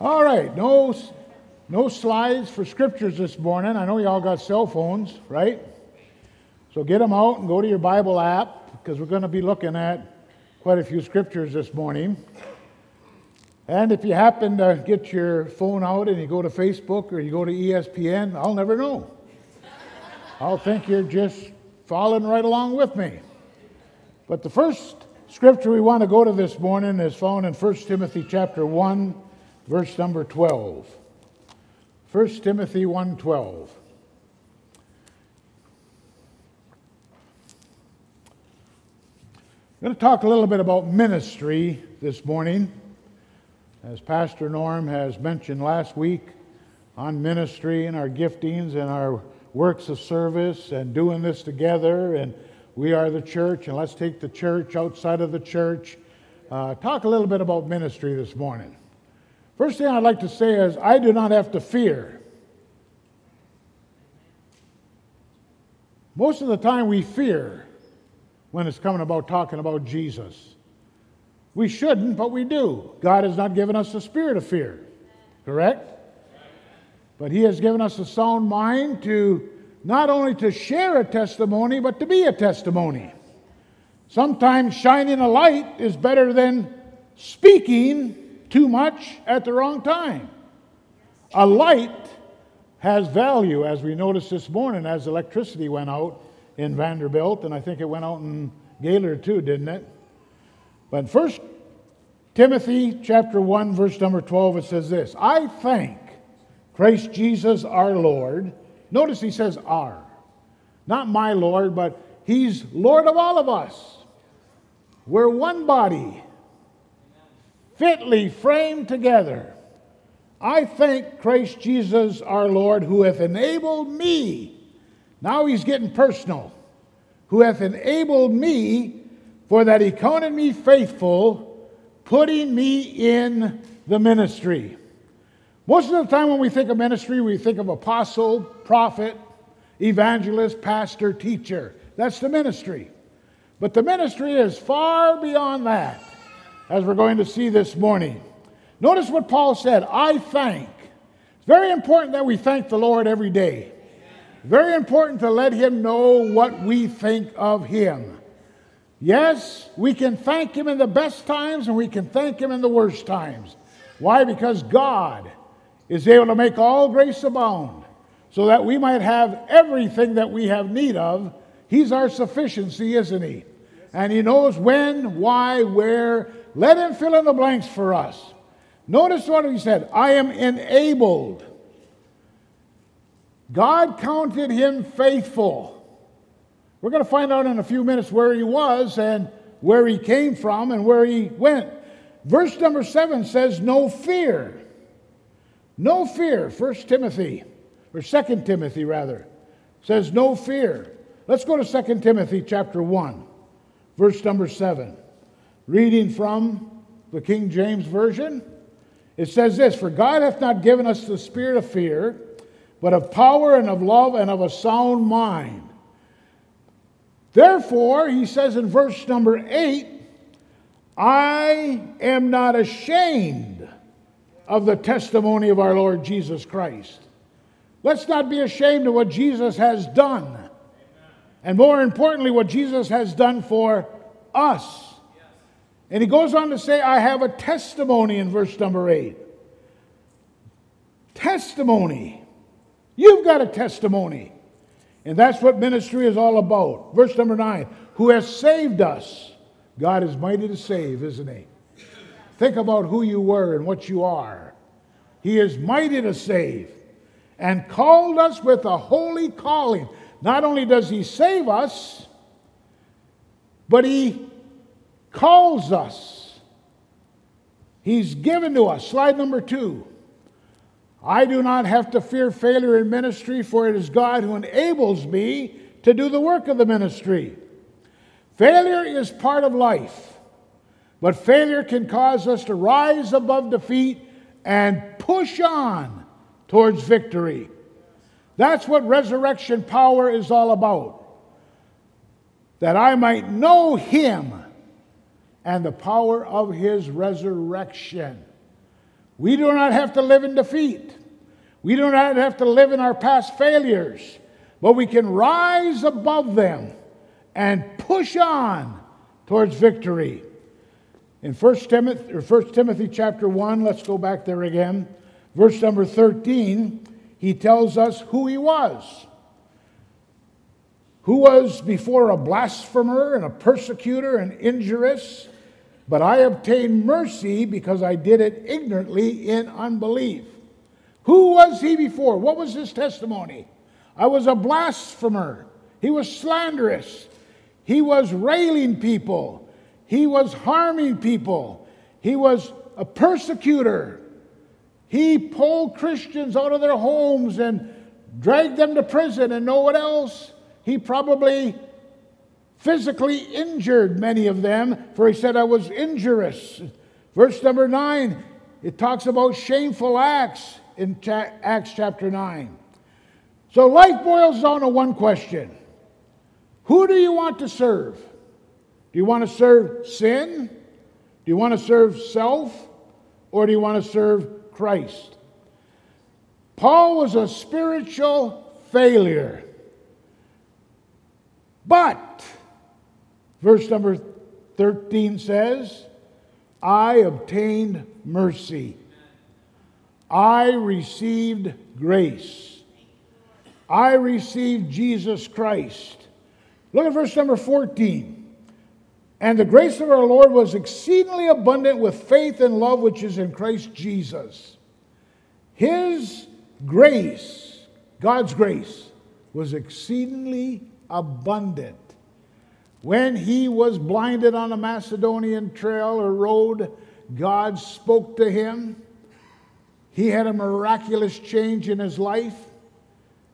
All right, no slides for scriptures this morning. I know you all got cell phones, right? So get them out and go to your Bible app, because we're going to be looking at quite a few scriptures this morning. And if you happen to get your phone out and you go to Facebook or you go to ESPN, I'll never know. I'll think you're just following right along with me. But the first scripture we want to go to this morning is found in 1 Timothy chapter 1. Verse number 12, 1 Timothy 1:12. I'm going to talk a little bit about ministry this morning. As Pastor Norm has mentioned last week on ministry and our giftings and our works of service and doing this together, and we are the church and let's take the church outside of the church. Talk a little bit about ministry this morning. First thing I'd like to say is, I do not have to fear. Most of the time we fear when it's coming about talking about Jesus. We shouldn't, but we do. God has not given us the spirit of fear, correct? But He has given us a sound mind to not only to share a testimony, but to be a testimony. Sometimes shining a light is better than speaking too much at the wrong time. A light has value, as we noticed this morning, as electricity went out in Vanderbilt, and I think it went out in Gaylord too, didn't it? But First Timothy chapter 1, verse number 12, it says this: I thank Christ Jesus our Lord. Notice he says our. Not my Lord, but He's Lord of all of us. We're one body, fitly framed together. I thank Christ Jesus our Lord, who hath enabled me. Now he's getting personal. Who hath enabled me, for that he counted me faithful, putting me in the ministry. Most of the time when we think of ministry, we think of apostle, prophet, evangelist, pastor, teacher. That's the ministry. But the ministry is far beyond that, as we're going to see this morning. Notice what Paul said, I thank. It's very important that we thank the Lord every day. Very important to let Him know what we think of Him. Yes, we can thank Him in the best times and we can thank Him in the worst times. Why? Because God is able to make all grace abound, so that we might have everything that we have need of. He's our sufficiency, isn't He? And He knows when, why, where. Let Him fill in the blanks for us. Notice what he said, I am enabled. God counted him faithful. We're going to find out in a few minutes where he was and where he came from and where he went. Verse number 7 says, no fear. No fear. 2 Timothy rather, says no fear. Let's go to 2 Timothy chapter 1. Verse number 7, reading from the King James Version, it says this, for God hath not given us the spirit of fear, but of power and of love and of a sound mind. Therefore, he says in verse number 8, I am not ashamed of the testimony of our Lord Jesus Christ. Let's not be ashamed of what Jesus has done. And more importantly, what Jesus has done for us. And he goes on to say, I have a testimony in verse number 8. Testimony. You've got a testimony. And that's what ministry is all about. Verse number 9. Who has saved us. God is mighty to save, isn't he? Think about who you were and what you are. He is mighty to save. And called us with a holy calling. Not only does he save us, but he calls us. He's given to us. Slide number 2. I do not have to fear failure in ministry, for it is God who enables me to do the work of the ministry. Failure is part of life, but failure can cause us to rise above defeat and push on towards victory. That's what resurrection power is all about. That I might know him and the power of his resurrection. We do not have to live in defeat. We do not have to live in our past failures, but we can rise above them and push on towards victory. In 1 Timothy chapter 1, let's go back there again, verse number 13, he tells us who he was. Who was before a blasphemer and a persecutor and injurious, but I obtained mercy because I did it ignorantly in unbelief. Who was he before? What was his testimony? I was a blasphemer. He was slanderous. He was railing people. He was harming people. He was a persecutor. He pulled Christians out of their homes and dragged them to prison, and no one else. He probably physically injured many of them, for he said, I was injurious. Verse number 9, it talks about shameful acts in Acts chapter 9. So life boils down to one question. Who do you want to serve? Do you want to serve sin? Do you want to serve self? Or do you want to serve Christ? Paul was a spiritual failure. But, verse number 13 says, I obtained mercy. I received grace. I received Jesus Christ. Look at verse number 14. And the grace of our Lord was exceedingly abundant with faith and love which is in Christ Jesus. His grace, God's grace, was exceedingly abundant. When he was blinded on a Macedonian trail or road, God spoke to him. He had a miraculous change in his life,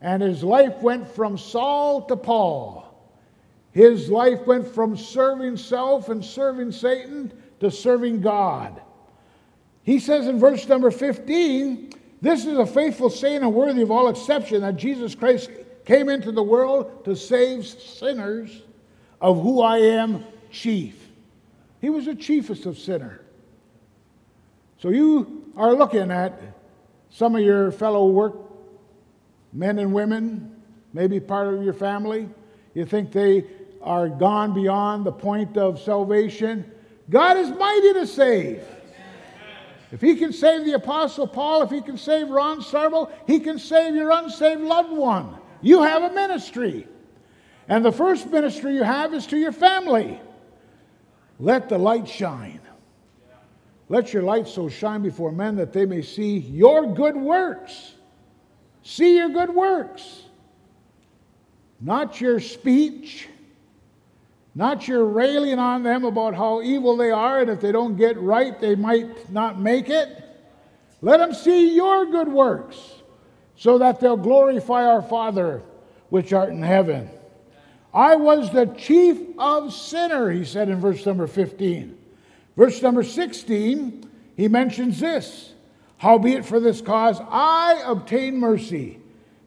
and his life went from Saul to Paul. His life went from serving self and serving Satan to serving God. He says in verse number 15, this is a faithful saying and worthy of all exception, that Jesus Christ came into the world to save sinners, of who I am chief. He was the chiefest of sinners. So you are looking at some of your fellow work men and women, maybe part of your family. You think they are gone beyond the point of salvation. God is mighty to save. If he can save the Apostle Paul, if he can save Ron Sarbel, he can save your unsaved loved one. You have a ministry. And the first ministry you have is to your family. Let the light shine. Let your light so shine before men that they may see your good works. See your good works. Not your speech. Not your railing on them about how evil they are, and if they don't get right, they might not make it. Let them see your good works, so that they'll glorify our Father which art in heaven. I was the chief of sinners, he said in verse number 15. Verse number 16, he mentions this. Howbeit for this cause I obtained mercy,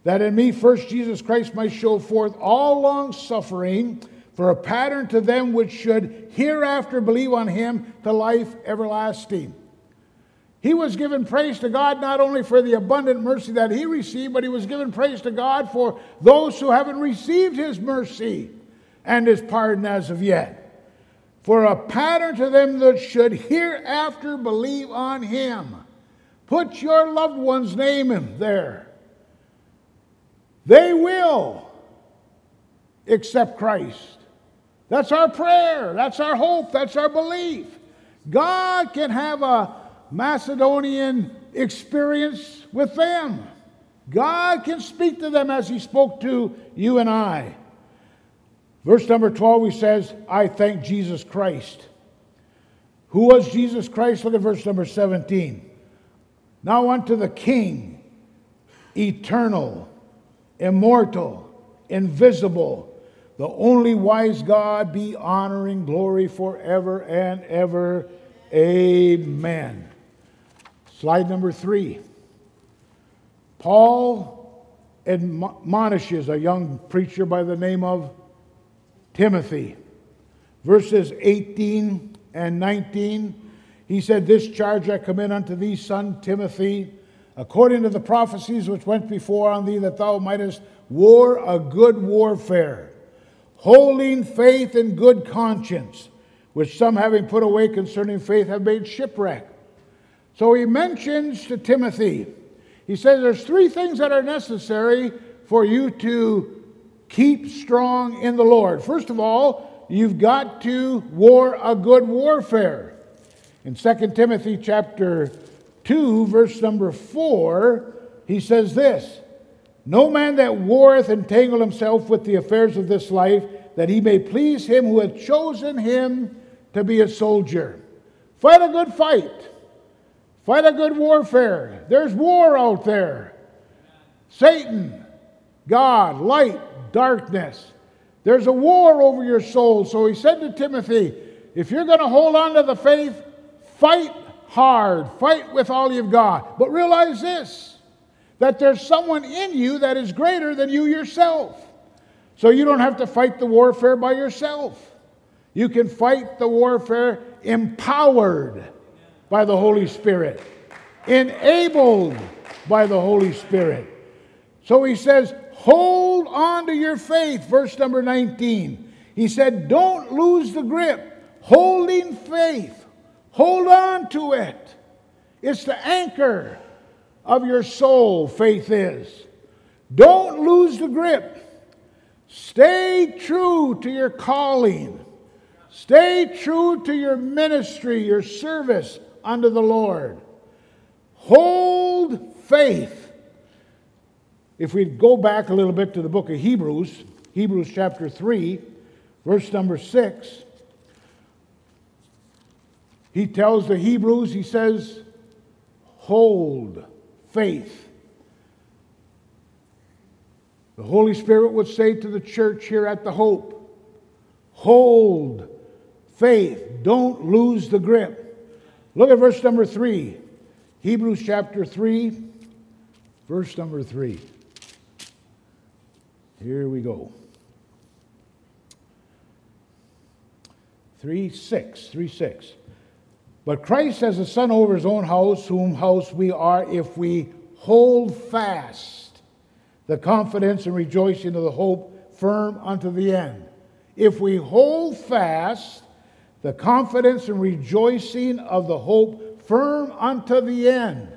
that in me first Jesus Christ might show forth all long-suffering for a pattern to them which should hereafter believe on him to life everlasting. He was given praise to God not only for the abundant mercy that he received, but he was given praise to God for those who haven't received his mercy and his pardon as of yet. For a pattern to them that should hereafter believe on him. Put your loved one's name in there. They will accept Christ. That's our prayer. That's our hope. That's our belief. God can have a Macedonian experience with them. God can speak to them as he spoke to you and I. Verse number 12, he says, I thank Jesus Christ. Who was Jesus Christ? Look at verse number 17. Now unto the King, eternal, immortal, invisible, the only wise God, be honor and glory forever and ever. Amen. Slide number 3. Paul admonishes a young preacher by the name of Timothy. Verses 18 and 19, He said, "This charge I commit unto thee, son Timothy, according to the prophecies which went before on thee, that thou mightest war a good warfare, holding faith and good conscience, which some having put away concerning faith have made shipwreck." So he mentions to Timothy, he says there's three things that are necessary for you to keep strong in the Lord. First of all, you've got to war a good warfare. In 2 Timothy chapter 2, verse number 4, he says this, "No man that warreth entangle himself with the affairs of this life, that he may please him who hath chosen him to be a soldier." Fight a good fight. Fight a good warfare. There's war out there. Satan, God, light, darkness. There's a war over your soul. So he said to Timothy, if you're going to hold on to the faith, fight hard. Fight with all you've got. But realize this, that there's someone in you that is greater than you yourself. So you don't have to fight the warfare by yourself. You can fight the warfare empowered by the Holy Spirit, enabled by the Holy Spirit. So he says, hold on to your faith, verse number 19. He said, don't lose the grip, holding faith. Hold on to it. It's the anchor of your soul, faith is. Don't lose the grip. Stay true to your calling. Stay true to your ministry, your service unto the Lord. Hold faith. If we go back a little bit to the book of Hebrews, Hebrews chapter 3, verse number 6, he tells the Hebrews, he says, hold faith. The Holy Spirit would say to the church here at the Hope, hold faith. Don't lose the grip. Look at verse number 3. Hebrews chapter 3, verse number 3. Here we go. 3:6. But Christ as a son over his own house, whom house we are, if we hold fast the confidence and rejoicing of the hope firm unto the end. If we hold fast the confidence and rejoicing of the hope firm unto the end.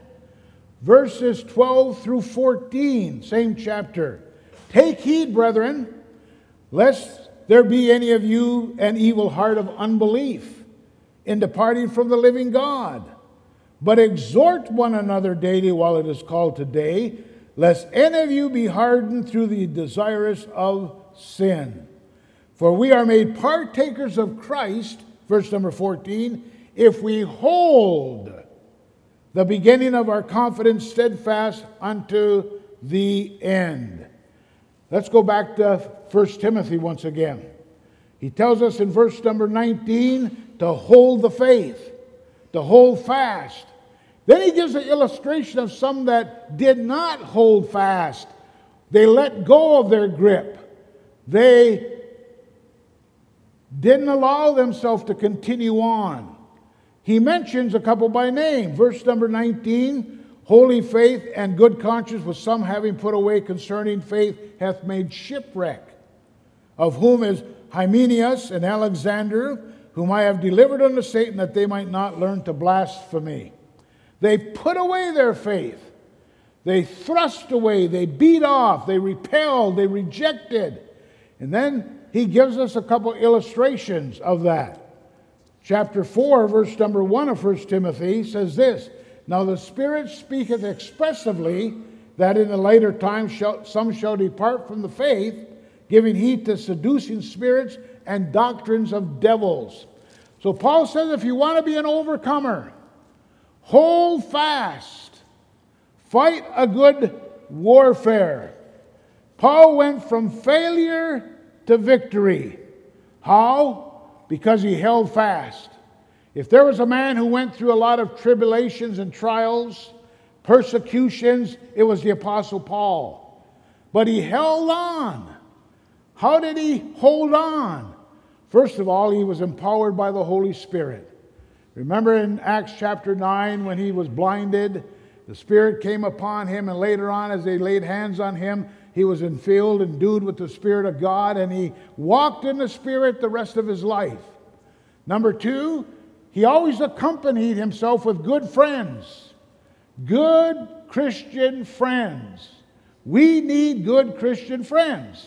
Verses 12 through 14, same chapter. Take heed, brethren, lest there be any of you an evil heart of unbelief in departing from the living God. But exhort one another daily while it is called today, lest any of you be hardened through the desires of sin. For we are made partakers of Christ, verse number 14, if we hold the beginning of our confidence steadfast unto the end. Let's go back to 1 Timothy once again. He tells us in verse number 19, to hold the faith, to hold fast. Then he gives an illustration of some that did not hold fast. They let go of their grip. They didn't allow themselves to continue on. He mentions a couple by name. Verse number 19, holy faith and good conscience with some having put away concerning faith hath made shipwreck, of whom is Hymenaeus and Alexander, whom I have delivered unto Satan, that they might not learn to blaspheme. They put away their faith. They thrust away. They beat off. They repelled. They rejected. And then he gives us a couple illustrations of that. Chapter 4, verse number 1 of 1 Timothy says this, now the Spirit speaketh expressively, that in the later time some shall depart from the faith, giving heed to seducing spirits and doctrines of devils. So Paul says if you want to be an overcomer, hold fast. Fight a good warfare. Paul went from failure to victory. How? Because he held fast. If there was a man who went through a lot of tribulations and trials, persecutions, it was the Apostle Paul. But he held on. How did he hold on? First of all, he was empowered by the Holy Spirit. Remember in Acts chapter 9 when he was blinded, the Spirit came upon him, and later on as they laid hands on him, he was infilled and endued with the Spirit of God, and he walked in the Spirit the rest of his life. Number two, he always accompanied himself with good friends, good Christian friends. We need good Christian friends.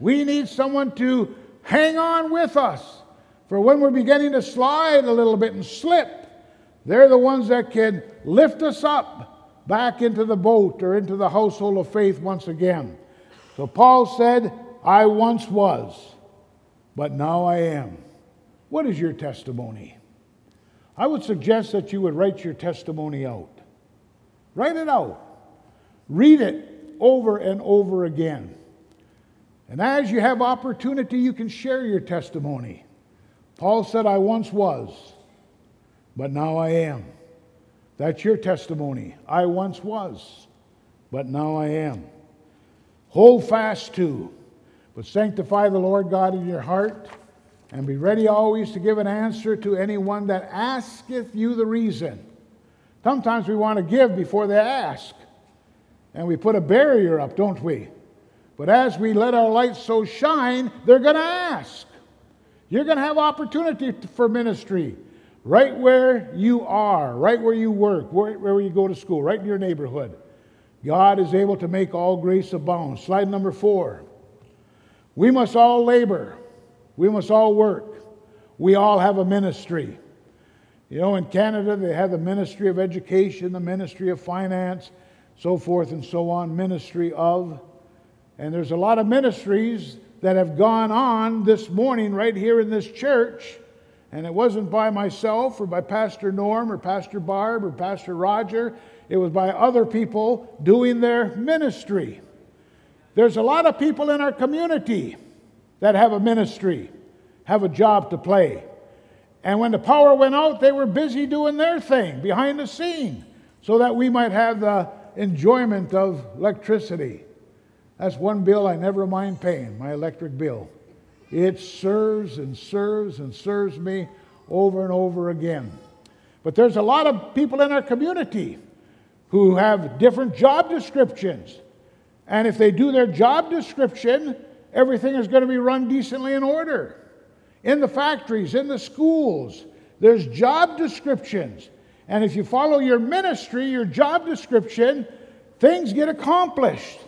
We need someone to hang on with us. For when we're beginning to slide a little bit and slip, they're the ones that can lift us up back into the boat or into the household of faith once again. So Paul said, I once was, but now I am. What is your testimony? I would suggest that you would write your testimony out. Write it out. Read it over and over again. And as you have opportunity, you can share your testimony. Paul said, I once was, but now I am. That's your testimony. I once was, but now I am. Hold fast to, but sanctify the Lord God in your heart, and be ready always to give an answer to anyone that asketh you the reason. Sometimes we want to give before they ask, and we put a barrier up, don't we? But as we let our light so shine, they're going to ask. You're going to have opportunity for ministry right where you are, right where you work, right where you go to school, right in your neighborhood. God is able to make all grace abound. Slide number 4. We must all labor. We must all work. We all have a ministry. You know, in Canada, they have the ministry of education, the ministry of finance, so forth and so on, ministry of. And there's a lot of ministries that have gone on this morning right here in this church. And it wasn't by myself or by Pastor Norm or Pastor Barb or Pastor Roger. It was by other people doing their ministry. There's a lot of people in our community that have a ministry, have a job to play. And when the power went out, they were busy doing their thing behind the scene so that we might have the enjoyment of electricity. That's one bill I never mind paying, my electric bill. It serves and serves and serves me over and over again. But there's a lot of people in our community who have different job descriptions. And if they do their job description, everything is going to be run decently in order. In the factories, in the schools, there's job descriptions. And if you follow your ministry, your job description, things get accomplished.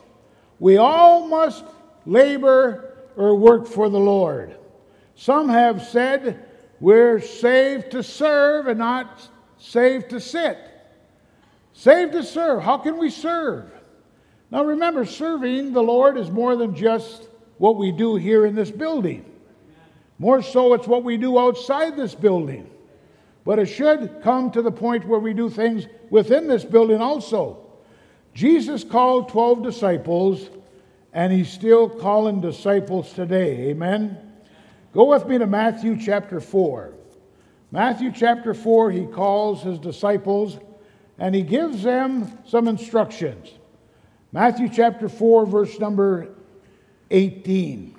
We all must labor or work for the Lord. Some have said we're saved to serve and not saved to sit. Saved to serve. How can we serve? Now remember, serving the Lord is more than just what we do here in this building. More so, it's what we do outside this building. But it should come to the point where we do things within this building also. Jesus called 12 disciples, and he's still calling disciples today. Amen? Go with me to Matthew chapter 4. Matthew chapter 4, he calls his disciples, and he gives them some instructions. Matthew chapter 4, verse number 18.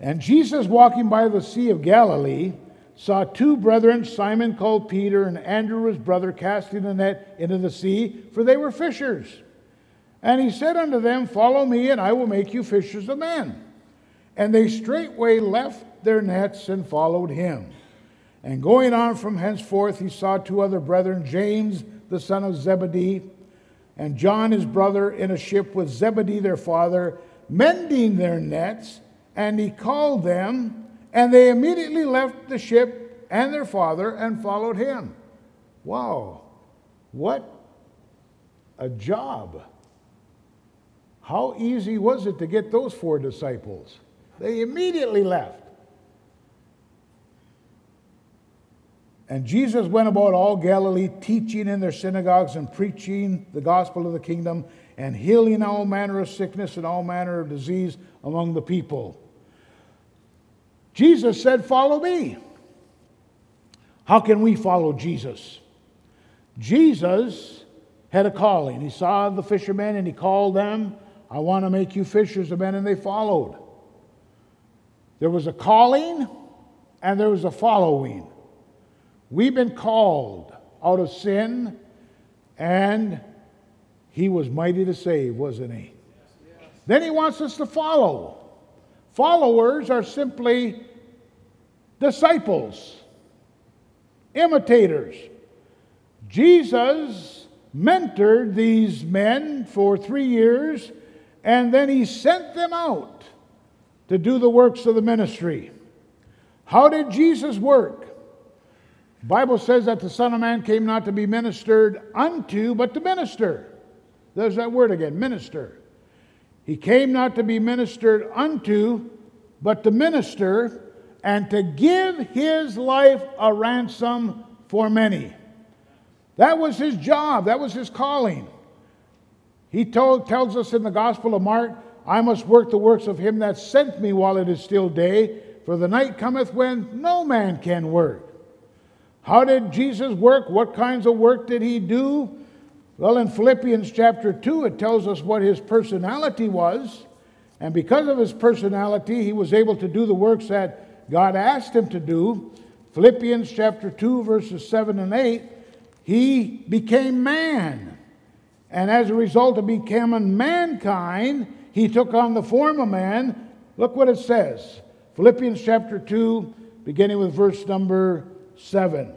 And Jesus, walking by the Sea of Galilee, saw two brethren, Simon called Peter, and Andrew his brother, casting the net into the sea, for they were fishers. And he said unto them, Follow me, and I will make you fishers of men. And they straightway left their nets and followed him. And going on from henceforth, he saw two other brethren, James the son of Zebedee, and John his brother, in a ship with Zebedee their father, mending their nets. And he called them, and they immediately left the ship and their father and followed him. Wow, what a job. How easy was it to get those 4 disciples? They immediately left. And Jesus went about all Galilee, teaching in their synagogues and preaching the gospel of the kingdom, and healing all manner of sickness and all manner of disease among the people. Jesus said, Follow me. How can we follow Jesus? Jesus had a calling. He saw the fishermen and he called them, I want to make you fishers of men, and they followed. There was a calling and there was a following. We've been called out of sin, and he was mighty to save, wasn't he? Yes. Then he wants us to follow. Followers are simply disciples, imitators. Jesus mentored these men for 3 years, and then he sent them out to do the works of the ministry. How did Jesus work? The Bible says that the Son of Man came not to be ministered unto, but to minister. There's that word again, minister. He came not to be ministered unto, but to minister, and to give his life a ransom for many. That was his job. That was his calling. He tells us in the Gospel of Mark, I must work the works of him that sent me while it is still day, for the night cometh when no man can work. How did Jesus work? What kinds of work did he do? Well, in Philippians chapter 2, it tells us what his personality was. And because of his personality, he was able to do the works that God asked him to do. Philippians chapter 2, verses 7 and 8, he became man. And as a result of becoming mankind, he took on the form of man. Look what it says. Philippians chapter 2, beginning with verse number 7.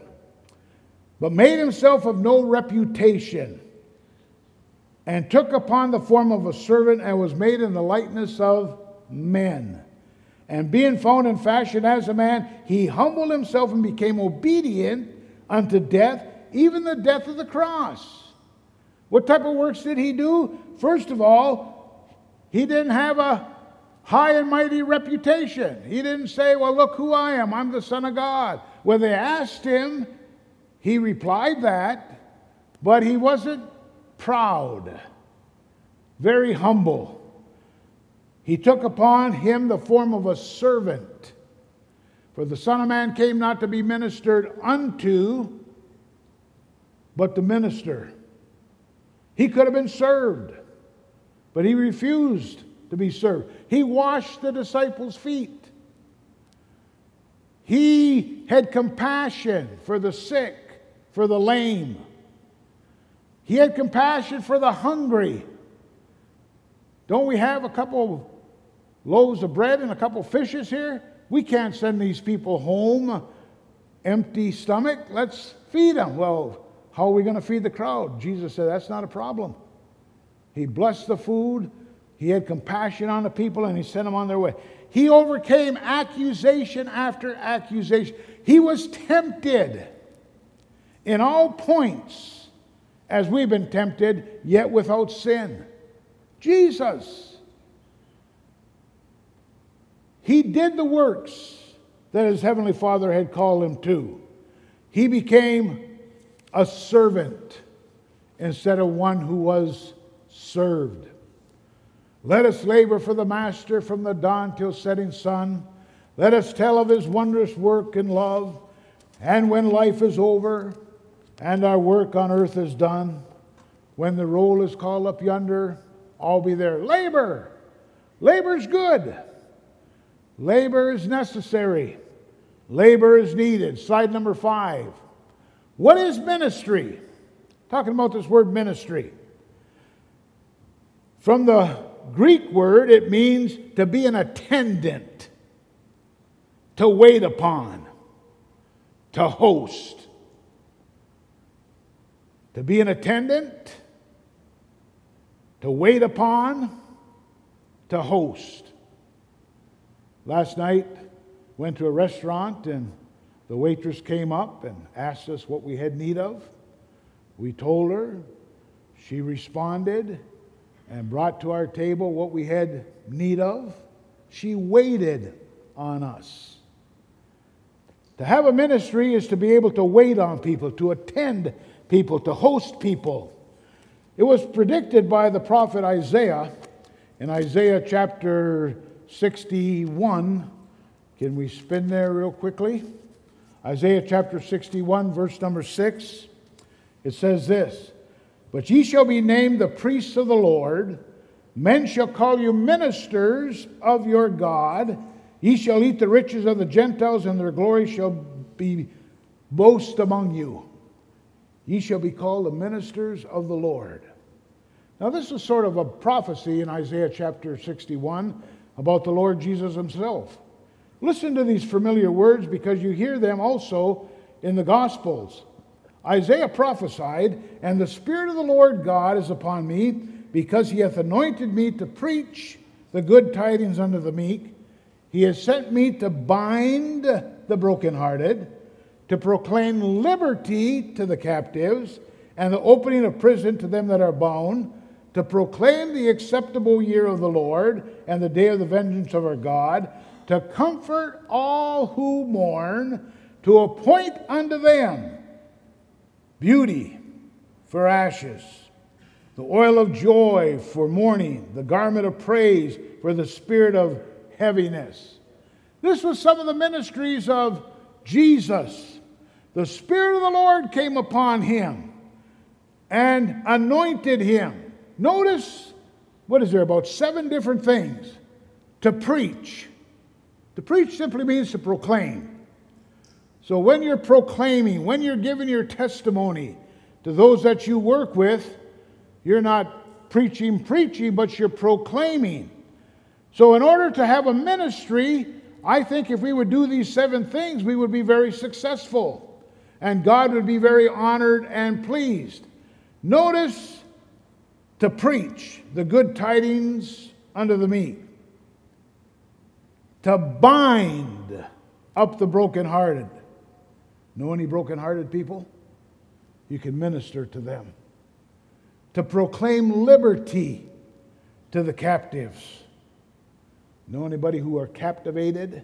But made himself of no reputation, and took upon the form of a servant, and was made in the likeness of men. And being found in fashion as a man, he humbled himself and became obedient unto death, even the death of the cross. What type of works did he do? First of all, he didn't have a high and mighty reputation. He didn't say, well, look who I am. I'm the Son of God. When they asked him, he replied that, but he wasn't proud, very humble. He took upon him the form of a servant. For the Son of Man came not to be ministered unto, but to minister. He could have been served, but he refused to be served. He washed the disciples' feet. He had compassion for the sick, for the lame. He had compassion for the hungry. Don't we have a couple loaves of bread and a couple fishes here? We can't send these people home empty stomach. Let's feed them. Well, how are we going to feed the crowd? Jesus said, that's not a problem. He blessed the food. He had compassion on the people, and he sent them on their way. He overcame accusation after accusation. He was tempted in all points, as we've been tempted, yet without sin. Jesus. He did the works that his Heavenly Father had called him to. He became a servant instead of one who was served. Let us labor for the Master from the dawn till setting sun. Let us tell of his wondrous work and love. And when life is over, and our work on earth is done, when the roll is called up yonder, I'll be there. Labor! Labor's good. Labor is necessary. Labor is needed. Slide number 5. What is ministry? Talking about this word ministry. From the Greek word, it means to be an attendant, to wait upon, to host. To be an attendant, to wait upon, to host. Last night, went to a restaurant, and the waitress came up and asked us what we had need of. We told her. She responded and brought to our table what we had need of. She waited on us. To have a ministry is to be able to wait on people, to attend people, to host people. It was predicted by the prophet Isaiah in Isaiah chapter 61. Can we spin there real quickly? Isaiah chapter 61, verse number 6. It says this, "But ye shall be named the priests of the Lord. Men shall call you ministers of your God. Ye shall eat the riches of the Gentiles, and their glory shall be boast among you. Ye shall be called the ministers of the Lord. Now this is sort of a prophecy in Isaiah chapter 61 about the Lord Jesus himself. Listen to these familiar words because you hear them also in the Gospels. Isaiah prophesied, and the Spirit of the Lord God is upon me, because he hath anointed me to preach the good tidings unto the meek. He has sent me to bind the brokenhearted, to proclaim liberty to the captives, and the opening of prison to them that are bound, to proclaim the acceptable year of the Lord, and the day of the vengeance of our God, to comfort all who mourn, to appoint unto them beauty for ashes, the oil of joy for mourning, the garment of praise for the spirit of heaviness. This was some of the ministries of Jesus. The Spirit of the Lord came upon him and anointed him. Notice, what is there, about 7 different things. To preach. To preach simply means to proclaim. So when you're proclaiming, when you're giving your testimony to those that you work with, you're not preaching, but you're proclaiming. So in order to have a ministry, I think if we would do these 7 things, we would be very successful. And God would be very honored and pleased. Notice, to preach the good tidings unto the meek. To bind up the brokenhearted. Know any brokenhearted people? You can minister to them. To proclaim liberty to the captives. Know anybody who are captivated?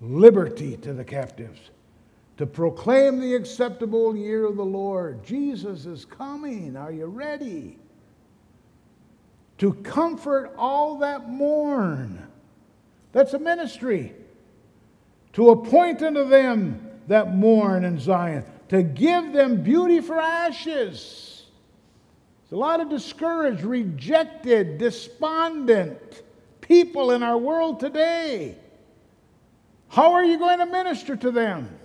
Liberty to the captives. To proclaim the acceptable year of the Lord. Jesus is coming. Are you ready? To comfort all that mourn. That's a ministry. To appoint unto them that mourn in Zion. To give them beauty for ashes. There's a lot of discouraged, rejected, despondent people in our world today. How are you going to minister to them?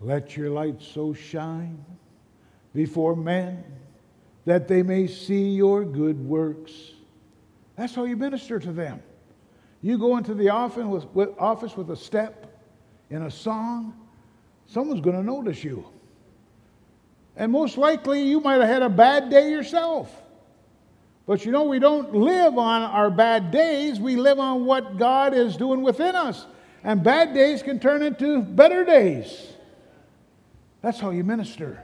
Let your light so shine before men that they may see your good works. That's how you minister to them. You go into the office with a step in a song, someone's going to notice you. And most likely you might have had a bad day yourself. But you know, we don't live on our bad days. We live on what God is doing within us. And bad days can turn into better days. That's how you minister.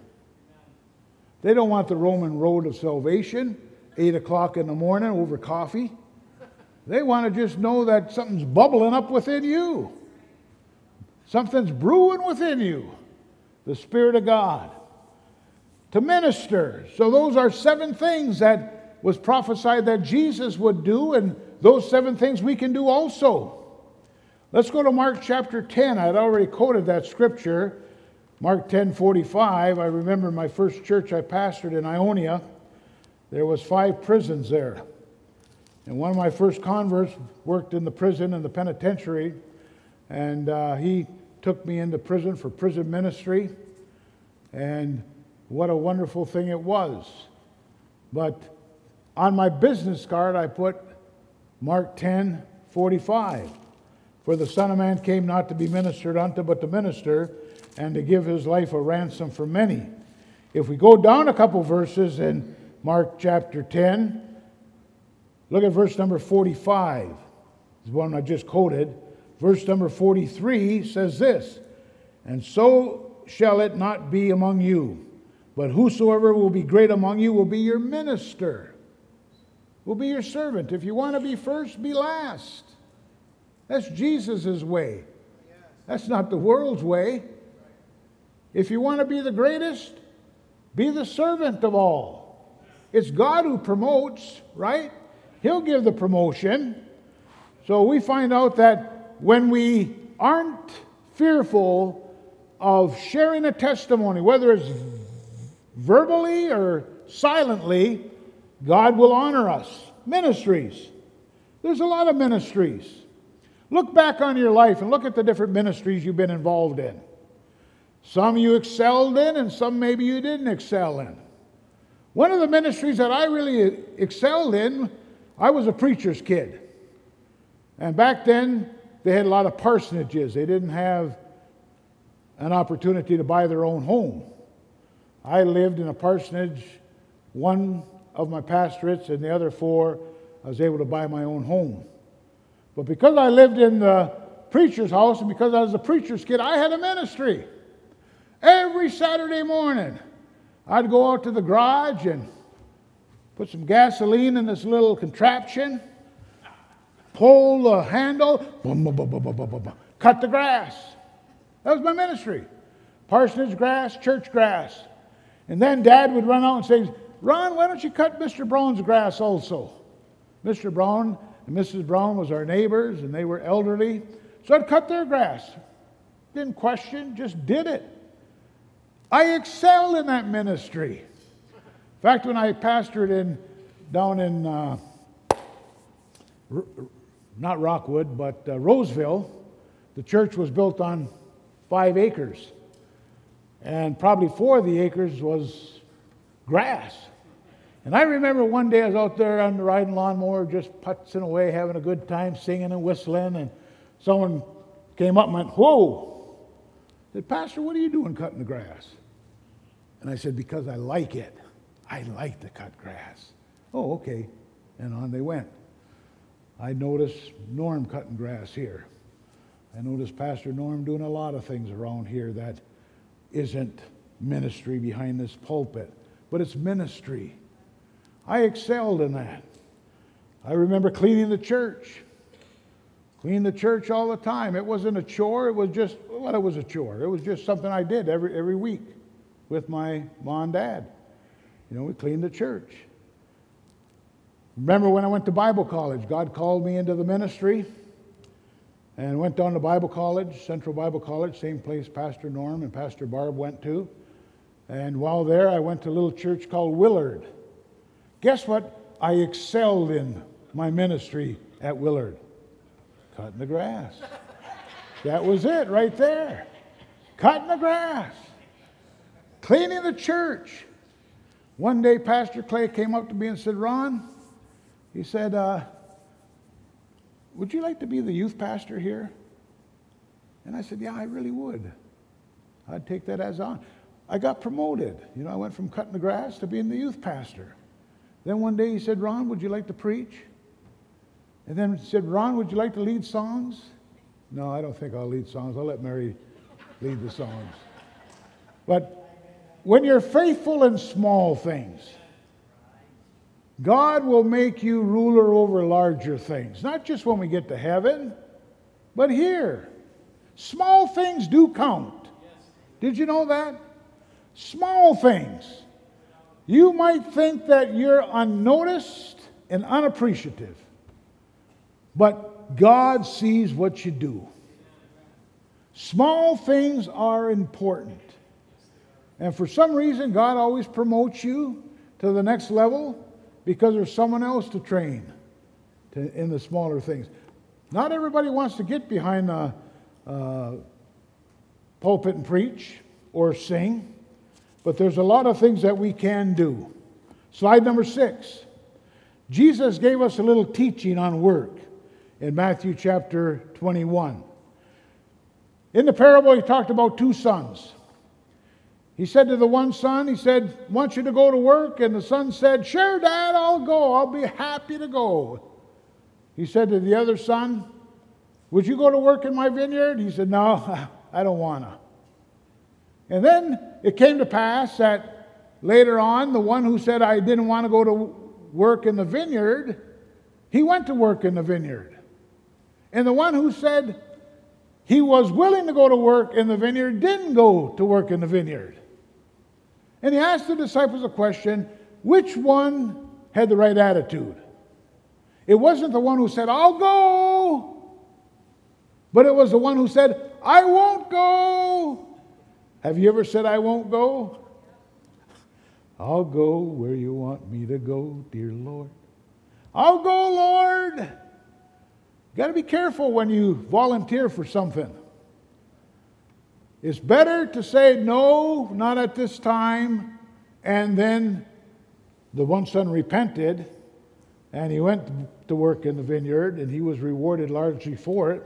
They don't want the Roman road of salvation, 8 o'clock in the morning over coffee. They want to just know that something's bubbling up within you. Something's brewing within you. The Spirit of God. To minister. So those are 7 things that was prophesied that Jesus would do, and those 7 things we can do also. Let's go to Mark chapter 10. I'd already quoted that scripture. Mark 10:45. I remember my first church I pastored in Ionia. There was 5 prisons there. And one of my first converts worked in the prison and the penitentiary, and he took me into prison for prison ministry, and what a wonderful thing it was. But on my business card I put Mark 10:45, for the Son of Man came not to be ministered unto, but to minister, and to give his life a ransom for many. If we go down a couple verses in Mark chapter 10, look at verse number 45, the one I just quoted. Verse number 43 says this, and so shall it not be among you, but whosoever will be great among you will be your minister, will be your servant. If you want to be first, be last. That's Jesus' way. That's not the world's way. If you want to be the greatest, be the servant of all. It's God who promotes, right? He'll give the promotion. So we find out that when we aren't fearful of sharing a testimony, whether it's verbally or silently, God will honor us. Ministries. There's a lot of ministries. Look back on your life and look at the different ministries you've been involved in. Some you excelled in and some maybe you didn't excel in. One of the ministries that I really excelled in, I was a preacher's kid. And back then, they had a lot of parsonages. They didn't have an opportunity to buy their own home. I lived in a parsonage, one of my pastorates, and the other four, I was able to buy my own home. But because I lived in the preacher's house and because I was a preacher's kid, I had a ministry. Every Saturday morning, I'd go out to the garage and put some gasoline in this little contraption, pull the handle, boom, boom, boom, boom, boom, boom, boom, cut the grass. That was my ministry. Parsonage grass, church grass. And then Dad would run out and say, "Ron, why don't you cut Mr. Brown's grass also?" Mr. Brown and Mrs. Brown was our neighbors, and they were elderly. So I'd cut their grass. Didn't question, just did it. I excelled in that ministry. In fact, when I pastored down in not Rockwood, but Roseville, the church was built on 5 acres. And probably 4 of the acres was grass. And I remember one day I was out there on the riding lawnmower, just putzing away, having a good time, singing and whistling, and someone came up and went, "Whoa." I said, "Pastor, what are you doing cutting the grass?" And I said, "Because I like it. I like to cut grass." "Oh, okay." And on they went. I noticed Norm cutting grass here. I noticed Pastor Norm doing a lot of things around here that isn't ministry behind this pulpit, but it's ministry. I excelled in that. I remember cleaning the church. Cleaned the church all the time. It wasn't a chore. It was just, well, it was a chore. It was just something I did every week with my mom and dad. You know, we cleaned the church. Remember when I went to Bible college, God called me into the ministry and went down to Bible college, Central Bible College, same place Pastor Norm and Pastor Barb went to. And while there, I went to a little church called Willard. Guess what? I excelled in my ministry at Willard. Cutting the grass. That was it right there. Cutting the grass. Cleaning the church. One day, Pastor Clay came up to me and said, "Ron," he said, "would you like to be the youth pastor here?" And I said, "Yeah, I really would. I'd take that as on." I got promoted. You know, I went from cutting the grass to being the youth pastor. Then one day he said, "Ron, would you like to preach?" And then he said, "Ron, would you like to lead songs?" "No, I don't think I'll lead songs. I'll let Mary lead the songs." But when you're faithful in small things, God will make you ruler over larger things. Not just when we get to heaven, but here. Small things do count. Did you know that? Small things. You might think that you're unnoticed and unappreciative, but God sees what you do. Small things are important. And for some reason, God always promotes you to the next level because there's someone else to train in the smaller things. Not everybody wants to get behind the pulpit and preach or sing, but there's a lot of things that we can do. Slide number 6. Jesus gave us a little teaching on work in Matthew chapter 21. In the parable, he talked about 2 sons. He said to the one son, he said, "I want you to go to work." And the son said, "Sure, Dad, I'll go. I'll be happy to go." He said to the other son, "Would you go to work in my vineyard?" He said, "No, I don't want to." And then it came to pass that later on, the one who said, "I didn't want to go to work in the vineyard," he went to work in the vineyard. And the one who said he was willing to go to work in the vineyard didn't go to work in the vineyard. And he asked the disciples a question, which one had the right attitude? It wasn't the one who said, "I'll go," but it was the one who said, "I won't go." Have you ever said, "I won't go"? "I'll go where you want me to go, dear Lord." "I'll go, Lord." got to be careful when you volunteer for something. It's better to say, no, not at this time. And then the one son repented, and he went to work in the vineyard, and he was rewarded largely for it.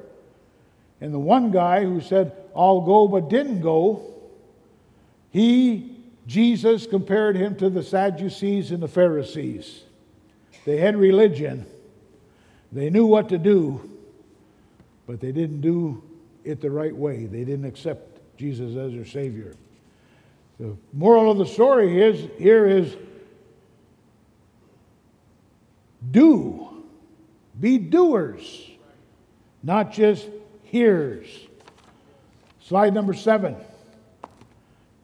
And the one guy who said, I'll go, but didn't go, Jesus compared him to the Sadducees and the Pharisees. They had religion. They knew what to do, but they didn't do it the right way. They didn't accept Jesus as their Savior. The moral of the story is, here is, be doers, not just hearers. Slide number 7.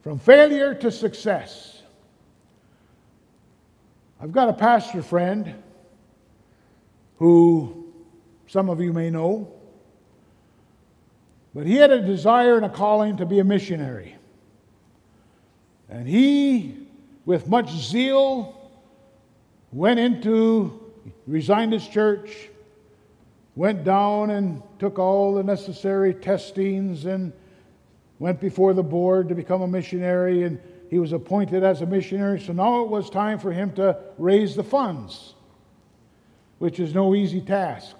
From failure to success. I've got a pastor friend who some of you may know, but he had a desire and a calling to be a missionary. And he, with much zeal, resigned his church, went down and took all the necessary testings and went before the board to become a missionary, and he was appointed as a missionary. So now it was time for him to raise the funds, which is no easy task.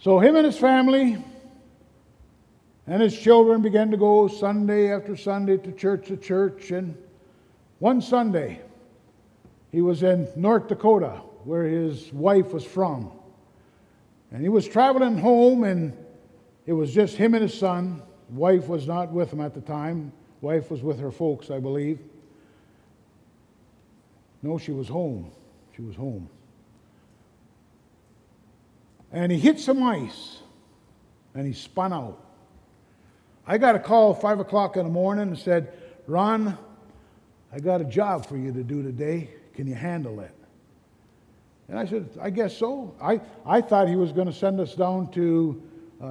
So him and his family and his children began to go Sunday after Sunday to church, and one Sunday he was in North Dakota, where his wife was from, and he was traveling home, and it was just him and his son. Wife was not with him at the time. Wife was with her folks, I believe. No, she was home. She was home. And he hit some ice, and he spun out. I got a call at 5 o'clock in the morning and said, Ron, I got a job for you to do today. Can you handle it? And I said, I guess so. I thought he was going to send us down to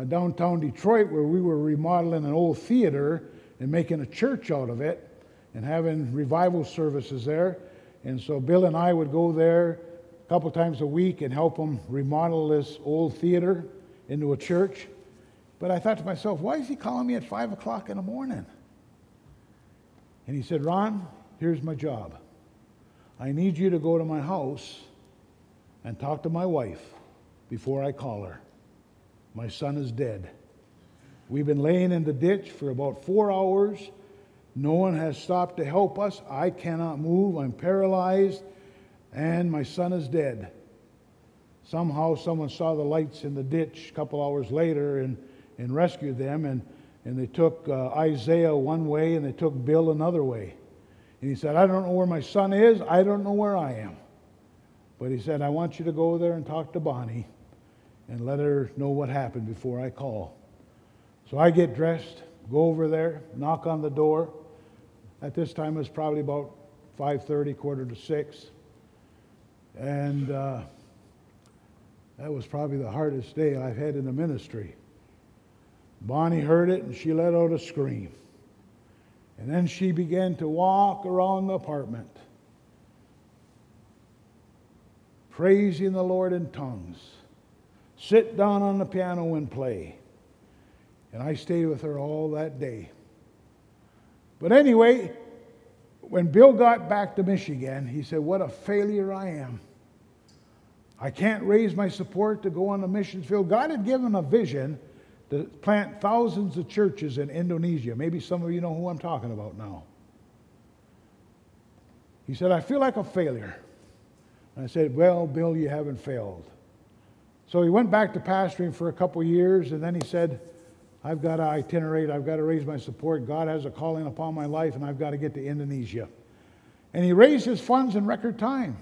downtown Detroit, where we were remodeling an old theater and making a church out of it and having revival services there. And so Bill and I would go there a couple times a week and help them remodel this old theater into a church. But I thought to myself, why is he calling me at 5 o'clock in the morning? And he said, Ron, here's my job. I need you to go to my house and talk to my wife before I call her. My son is dead. We've been laying in the ditch for about 4 hours. No one has stopped to help us. I cannot move. I'm paralyzed. And my son is dead. Somehow someone saw the lights in the ditch a couple hours later and rescued them. And they took Isaiah one way and they took Bill another way. And he said, I don't know where my son is. I don't know where I am. But he said, I want you to go there and talk to Bonnie and let her know what happened before I call. So I get dressed, go over there, knock on the door. At this time, it was probably about 5:30, 5:45. And that was probably the hardest day I've had in the ministry. Bonnie heard it, and she let out a scream. And then she began to walk around the apartment, praising the Lord in tongues. Sit down on the piano and play. And I stayed with her all that day. But anyway, when Bill got back to Michigan, he said, what a failure I am. I can't raise my support to go on the mission field. God had given a vision to plant thousands of churches in Indonesia. Maybe some of you know who I'm talking about now. He said, I feel like a failure. And I said, well, Bill, you haven't failed. So he went back to pastoring for a couple years, and then he said, I've got to itinerate, I've got to raise my support, God has a calling upon my life, and I've got to get to Indonesia. And he raised his funds in record time.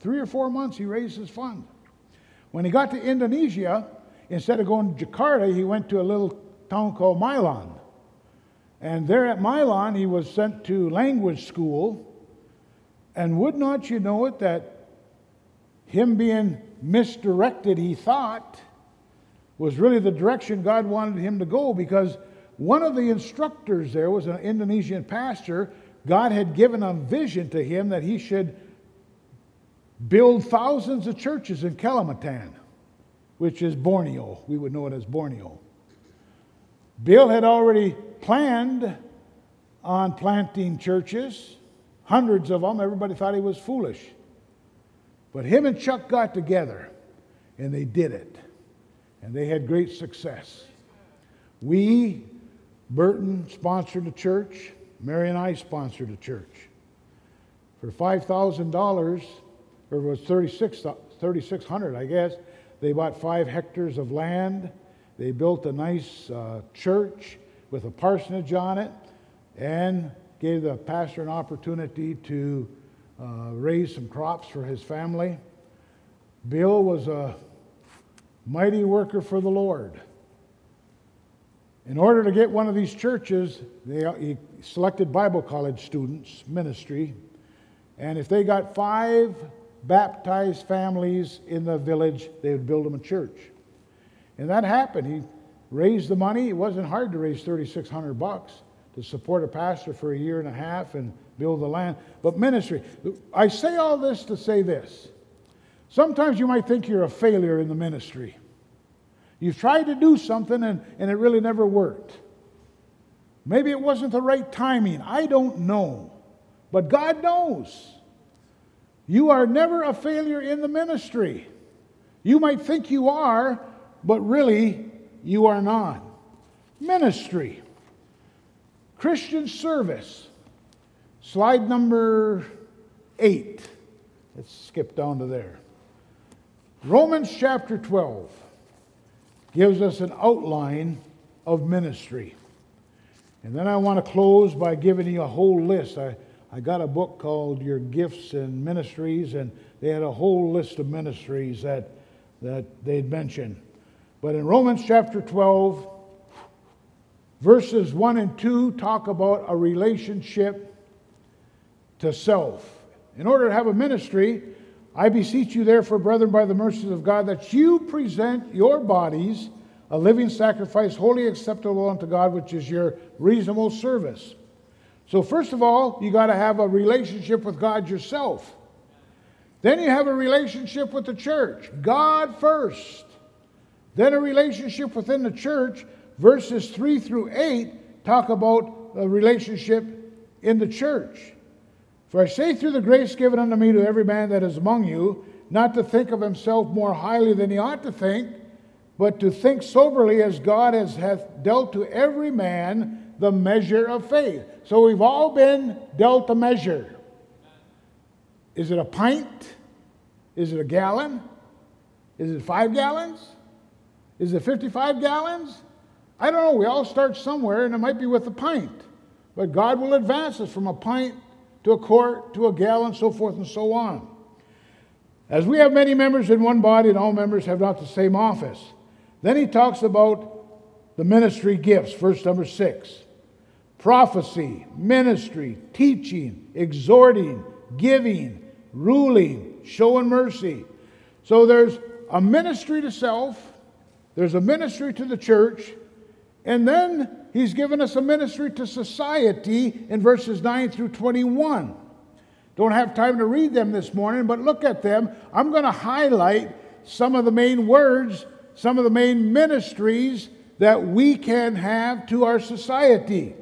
3 or 4 months he raised his fund. When he got to Indonesia, instead of going to Jakarta, he went to a little town called Milan. And there at Milan, he was sent to language school, and would not you know it that him being misdirected, he thought, was really the direction God wanted him to go, because one of the instructors there was an Indonesian pastor. God had given a vision to him that he should build thousands of churches in Kalimantan. which is Borneo. We would know it as Borneo. Bill had already planned on planting churches, hundreds of them. Everybody thought he was foolish. But him and Chuck got together, and they did it. And they had great success. We, Burton, sponsored a church. Mary and I sponsored a church. For $5,000, or it was $3,600, I guess, they bought 5 hectares of land. They built a nice church with a parsonage on it and gave the pastor an opportunity to raise some crops for his family. Bill was a mighty worker for the Lord. In order to get one of these churches, he selected Bible college students, ministry, and if they got 5 baptized families in the village, they would build them a church. And that happened. He raised the money. It wasn't hard to raise $3,600 to support a pastor for a year and a half and build the land. But ministry, I say all this to say this. Sometimes you might think you're a failure in the ministry. You've tried to do something and it really never worked. Maybe it wasn't the right timing. I don't know. But God knows. You are never a failure in the ministry. You might think you are, but really, you are not. Ministry. Christian service. Slide number 8. Let's skip down to there. Romans chapter 12 gives us an outline of ministry. And then I want to close by giving you a whole list. I got a book called Your Gifts and Ministries, and they had a whole list of ministries that they'd mentioned. But in Romans chapter 12, verses 1 and 2 talk about a relationship to self. In order to have a ministry, I beseech you therefore, brethren, by the mercies of God, that you present your bodies a living sacrifice, wholly acceptable unto God, which is your reasonable service. So first of all, you got to have a relationship with God yourself. Then you have a relationship with the church. God first. Then a relationship within the church. Verses 3 through 8 talk about a relationship in the church. For I say through the grace given unto me to every man that is among you, not to think of himself more highly than he ought to think, but to think soberly as God hath dealt to every man the measure of faith. So we've all been dealt a measure. Is it a pint? Is it a gallon? Is it 5 gallons? Is it 55 gallons? I don't know. We all start somewhere, and it might be with a pint. But God will advance us from a pint to a quart to a gallon, so forth and so on. As we have many members in one body, and all members have not the same office. Then he talks about the ministry gifts, verse number 6. Prophecy, ministry, teaching, exhorting, giving, ruling, showing mercy. So there's a ministry to self, there's a ministry to the church, and then he's given us a ministry to society in verses 9 through 21. Don't have time to read them this morning, but look at them. I'm going to highlight some of the main words, some of the main ministries that we can have to our society.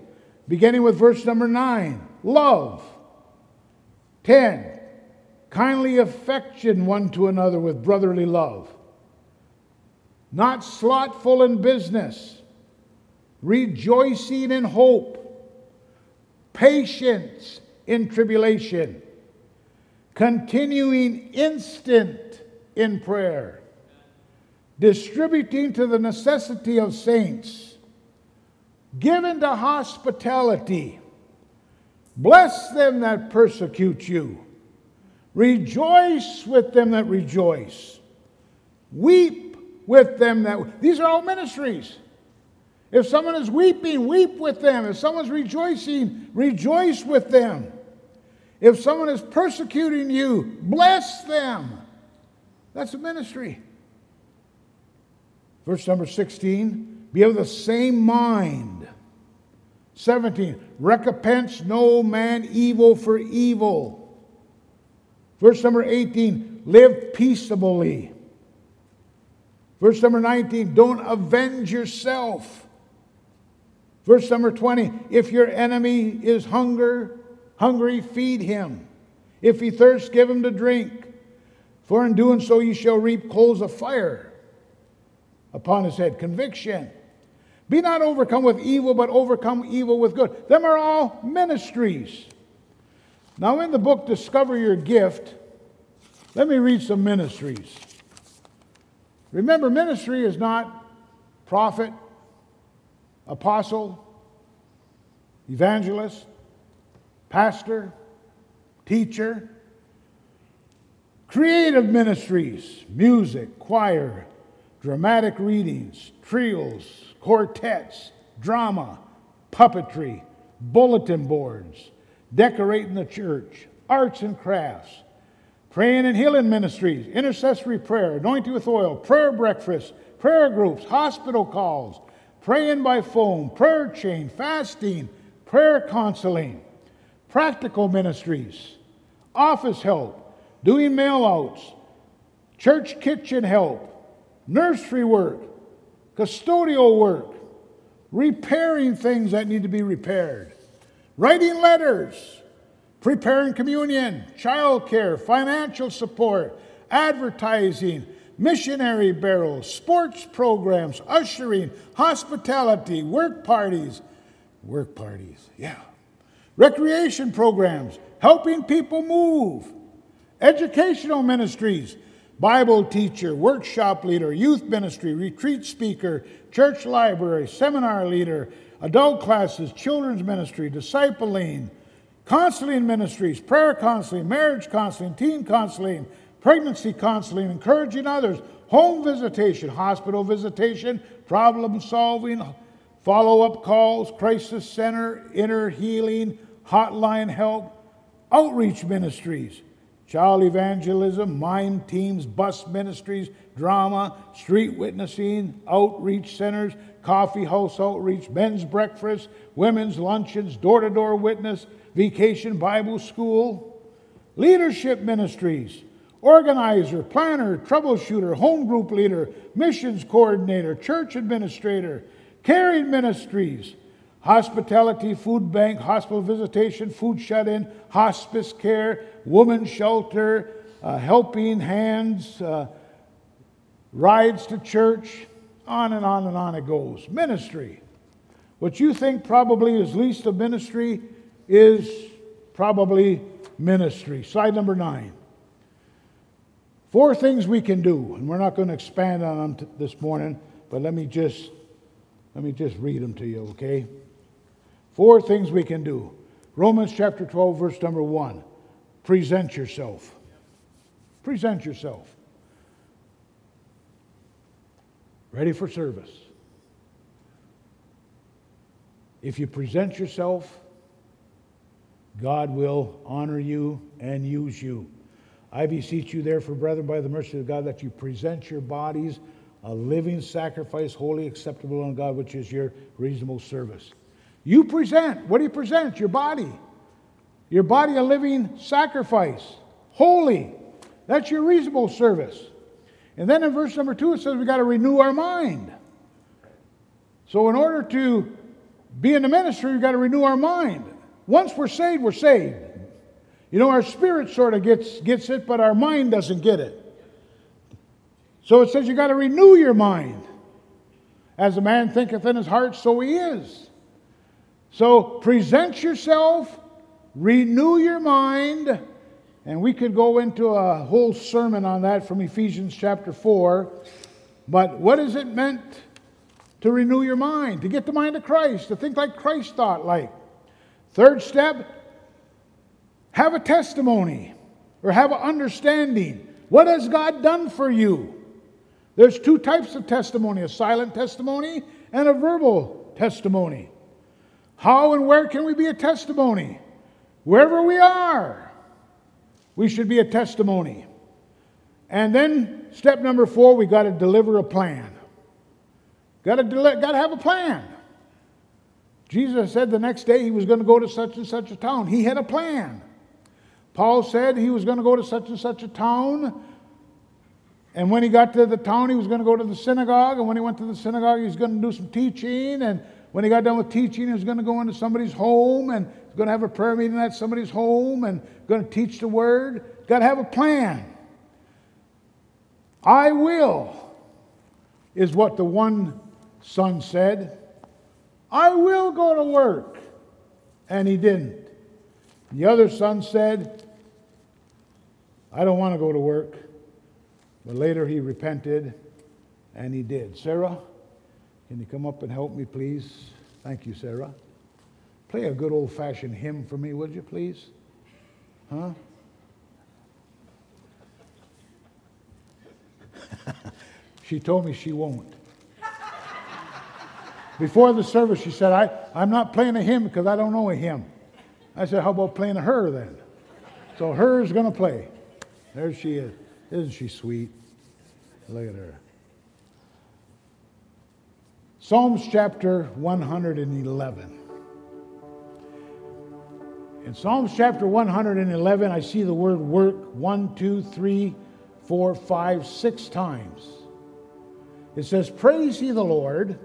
Beginning with verse number 9, love. 10, kindly affection one to another with brotherly love. Not slothful in business. Rejoicing in hope. Patience in tribulation. Continuing instant in prayer. Distributing to the necessity of saints, given to hospitality, bless them that persecute you, rejoice with them that rejoice, weep with them that... These are all ministries. If someone is weeping, weep with them. If someone's rejoicing, rejoice with them. If someone is persecuting you, bless them. That's a ministry. Verse number 16, be of the same mind. 17, recompense no man evil for evil. Verse number 18, live peaceably. Verse number 19, don't avenge yourself. Verse number 20, if your enemy is hungry, feed him. If he thirsts, give him to drink. For in doing so, you shall reap coals of fire upon his head. Conviction. Be not overcome with evil, but overcome evil with good. Them are all ministries. Now in the book, Discover Your Gift, let me read some ministries. Remember, ministry is not prophet, apostle, evangelist, pastor, teacher. Creative ministries, music, choir, dramatic readings, trios, quartets, drama, puppetry, bulletin boards, decorating the church, arts and crafts, praying and healing ministries, intercessory prayer, anointing with oil, prayer breakfasts, prayer groups, hospital calls, praying by phone, prayer chain, fasting, prayer counseling, practical ministries, office help, doing mail-outs, church kitchen help, nursery work, custodial work, repairing things that need to be repaired, writing letters, preparing communion, child care, financial support, advertising, missionary barrels, sports programs, ushering, hospitality, work parties, recreation programs, helping people move, educational ministries, Bible teacher, workshop leader, youth ministry, retreat speaker, church library, seminar leader, adult classes, children's ministry, discipling, counseling ministries, prayer counseling, marriage counseling, teen counseling, pregnancy counseling, encouraging others, home visitation, hospital visitation, problem solving, follow-up calls, crisis center, inner healing, hotline help, outreach ministries, child evangelism, mime teams, bus ministries, drama, street witnessing, outreach centers, coffee house outreach, men's breakfast, women's luncheons, door-to-door witness, vacation Bible school, leadership ministries, organizer, planner, troubleshooter, home group leader, missions coordinator, church administrator, caring ministries, hospitality, food bank, hospital visitation, food shut-in, hospice care, women's shelter, helping hands, rides to church, on and on and on it goes. Ministry. What you think probably is least of ministry is probably ministry. Slide number 9. 4 things we can do, and we're not going to expand on them this morning, but let me just read them to you, okay? 4 things we can do. Romans chapter 12, verse number 1. Present yourself. Present yourself. Ready for service. If you present yourself, God will honor you and use you. I beseech you therefore, brethren, by the mercy of God, that you present your bodies a living sacrifice, holy, acceptable unto God, which is your reasonable service. You present. What do you present? Your body. Your body a living sacrifice, holy. That's your reasonable service. And then in verse number 2, it says we got to renew our mind. So in order to be in the ministry, we've got to renew our mind. Once we're saved, we're saved. You know, our spirit sort of gets it, but our mind doesn't get it. So it says you got to renew your mind. As a man thinketh in his heart, so he is. So present yourself, renew your mind, and we could go into a whole sermon on that from Ephesians chapter 4. But what is it meant to renew your mind? To get the mind of Christ, to think like Christ thought like. 3rd step, have a testimony or have an understanding. What has God done for you? There's 2 types of testimony, a silent testimony and a verbal testimony. How and where can we be a testimony? Wherever we are, we should be a testimony. And then step number 4, we got to deliver a plan. Got to have a plan. Jesus said the next day he was going to go to such and such a town. He had a plan. Paul said he was going to go to such and such a town. And when he got to the town, he was going to go to the synagogue. And when he went to the synagogue, he was going to do some teaching. And when he got done with teaching, he was going to go into somebody's home and going to have a prayer meeting at somebody's home and going to teach the word. Got to have a plan. I will is what the one son said. I will go to work. And he didn't. And the other son said, I don't want to go to work. But later he repented, and he did. Sarah, can you come up and help me, please? Thank you, Sarah. Play a good old-fashioned hymn for me, would you, please? Huh? She told me she won't. Before the service, she said, I'm not playing a hymn because I don't know a hymn. I said, how about playing a her, then? So her's going to play. There she is. Isn't she sweet? Look at her. Psalms chapter 111. In Psalms chapter 111, I see the word work 1, 2, 3, 4, 5, 6 times. It says, praise ye the Lord.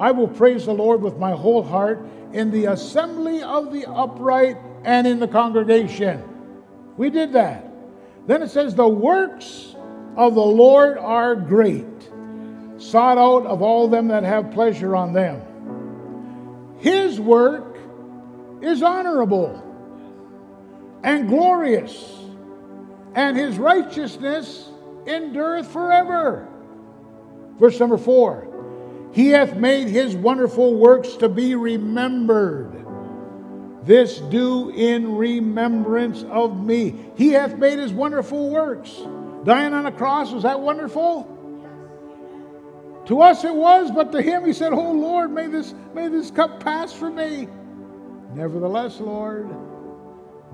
I will praise the Lord with my whole heart in the assembly of the upright and in the congregation. We did that. Then it says, the works of the Lord are great, sought out of all them that have pleasure on them. His work is honorable and glorious, and his righteousness endureth forever. Verse number 4, he hath made his wonderful works to be remembered. This do in remembrance of me. He hath made his wonderful works. Dying on a cross, was that wonderful? Yes. To us it was, but to him he said, oh Lord, may this cup pass from me. Nevertheless, Lord,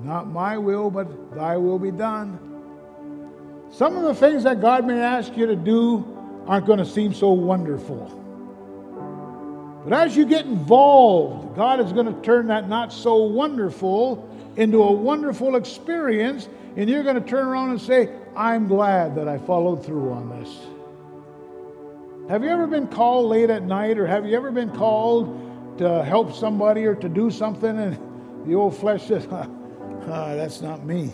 not my will, but thy will be done. Some of the things that God may ask you to do aren't going to seem so wonderful. But as you get involved, God is going to turn that not so wonderful into a wonderful experience, and you're going to turn around and say, I'm glad that I followed through on this. Have you ever been called late at night, or have you ever been called to help somebody or to do something, and the old flesh says, that's not me.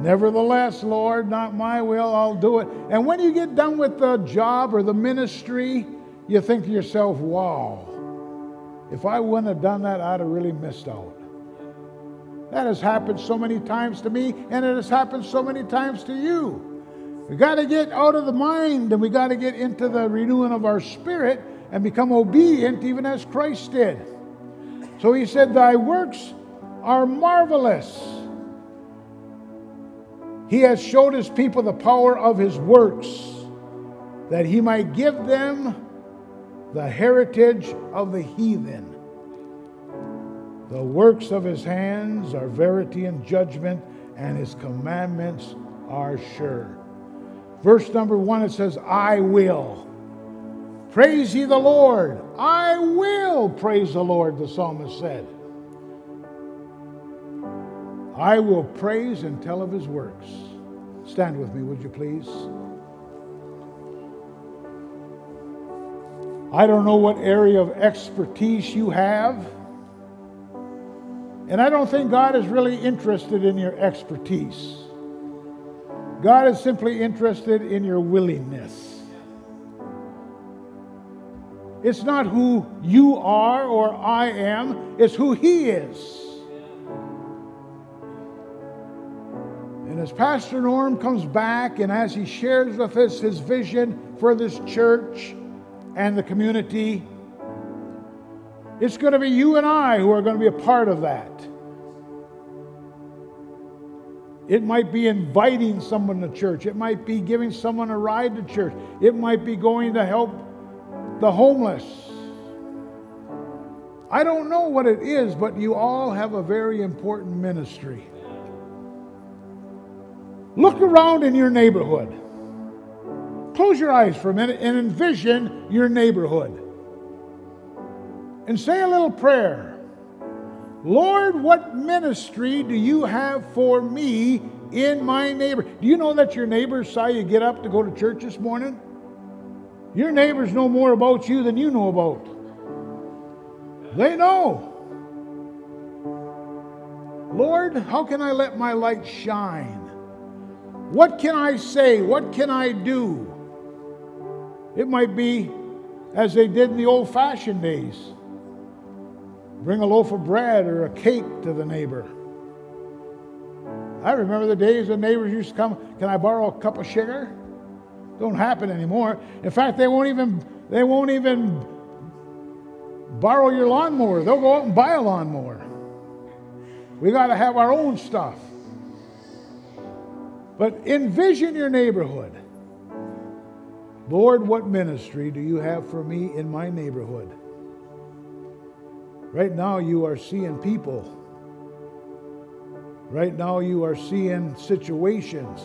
Nevertheless, Lord, not my will, I'll do it. And when you get done with the job or the ministry, you think to yourself, wow, if I wouldn't have done that, I'd have really missed out. That has happened so many times to me, and it has happened so many times to you. We got to get out of the mind, and we got to get into the renewing of our spirit and become obedient even as Christ did. So he said, thy works are marvelous. He has showed his people the power of his works, that he might give them the heritage of the heathen. The works of his hands are verity and judgment, and his commandments are sure. Verse number 1, it says, I will. Praise ye the Lord. I will praise the Lord, the psalmist said. I will praise and tell of his works. Stand with me, would you please? I don't know what area of expertise you have, and I don't think God is really interested in your expertise. God is simply interested in your willingness. It's not who you are or I am, it's who He is. And as Pastor Norm comes back and as he shares with us his vision for this church and the community, it's going to be you and I who are going to be a part of that. It might be inviting someone to church. It might be giving someone a ride to church. It might be going to help the homeless. I don't know what it is, but you all have a very important ministry. Look around in your neighborhood. Close your eyes for a minute and envision your neighborhood. And say a little prayer. Lord, what ministry do you have for me in my neighbor? Do you know that your neighbors saw you get up to go to church this morning? Your neighbors know more about you than you know about. They know. Lord, how can I let my light shine? What can I say? What can I do? It might be as they did in the old-fashioned days. Bring a loaf of bread or a cake to the neighbor. I remember the days when neighbors used to come, can I borrow a cup of sugar? Don't happen anymore. In fact, they won't even borrow your lawnmower. They'll go out and buy a lawnmower. We got to have our own stuff. But envision your neighborhood. Lord, what ministry do you have for me in my neighborhood? Right now you are seeing people. Right now you are seeing situations.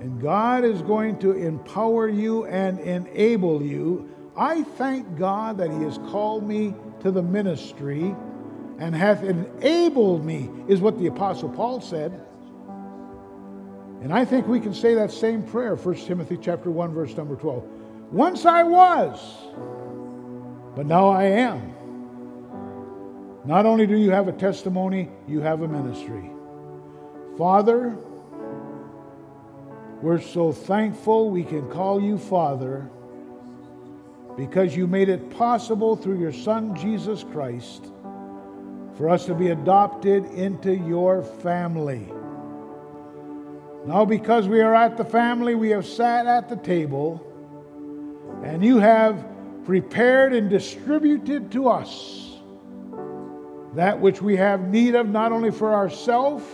And God is going to empower you and enable you. I thank God that He has called me to the ministry and hath enabled me, is what the Apostle Paul said. And I think we can say that same prayer, 1 Timothy chapter 1, verse number 12. Once I was, but now I am. Not only do you have a testimony, you have a ministry. Father, we're so thankful we can call you Father because you made it possible through your Son, Jesus Christ, for us to be adopted into your family. Now because we are at the family, we have sat at the table, and you have prepared and distributed to us that which we have need of, not only for ourselves,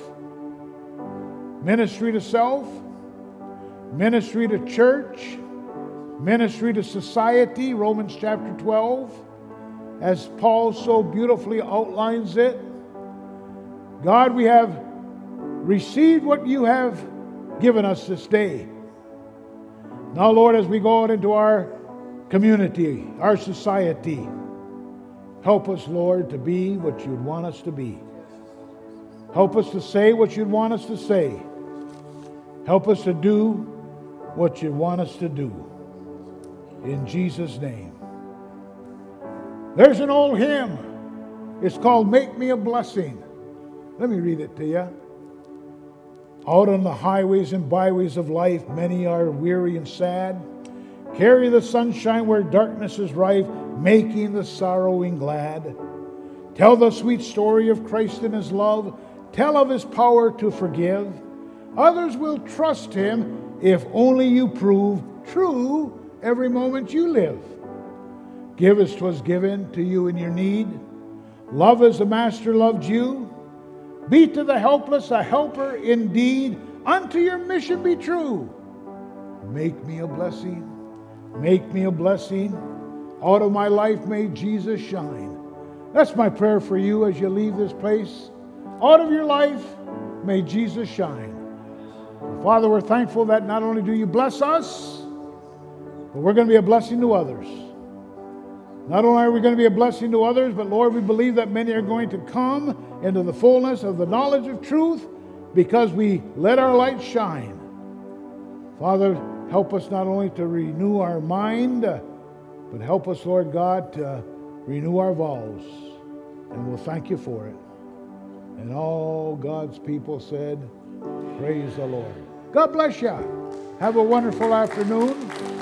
ministry to self, ministry to church, ministry to society, Romans chapter 12, as Paul so beautifully outlines it. God, we have received what you have given us this day. Now, Lord, as we go out into our community, our society, help us, Lord, to be what you'd want us to be. Help us to say what you'd want us to say. Help us to do what you want us to do. In Jesus' name. There's an old hymn. It's called Make Me a Blessing. Let me read it to you. Out on the highways and byways of life, many are weary and sad. Carry the sunshine where darkness is rife, making the sorrowing glad. Tell the sweet story of Christ and His love. Tell of His power to forgive. Others will trust Him if only you prove true every moment you live. Give as 'twas given to you in your need. Love as the Master loved you. Be to the helpless a helper indeed. Unto your mission be true. Make me a blessing. Make me a blessing. Out of my life may Jesus shine. That's my prayer for you as you leave this place. Out of your life may Jesus shine. Father, we're thankful that not only do you bless us, but we're going to be a blessing to others. Not only are we going to be a blessing to others, but Lord, we believe that many are going to come into the fullness of the knowledge of truth because we let our light shine. Father, help us not only to renew our mind, but help us, Lord God, to renew our vows. And we'll thank you for it. And all God's people said, praise the Lord. God bless you. Have a wonderful afternoon.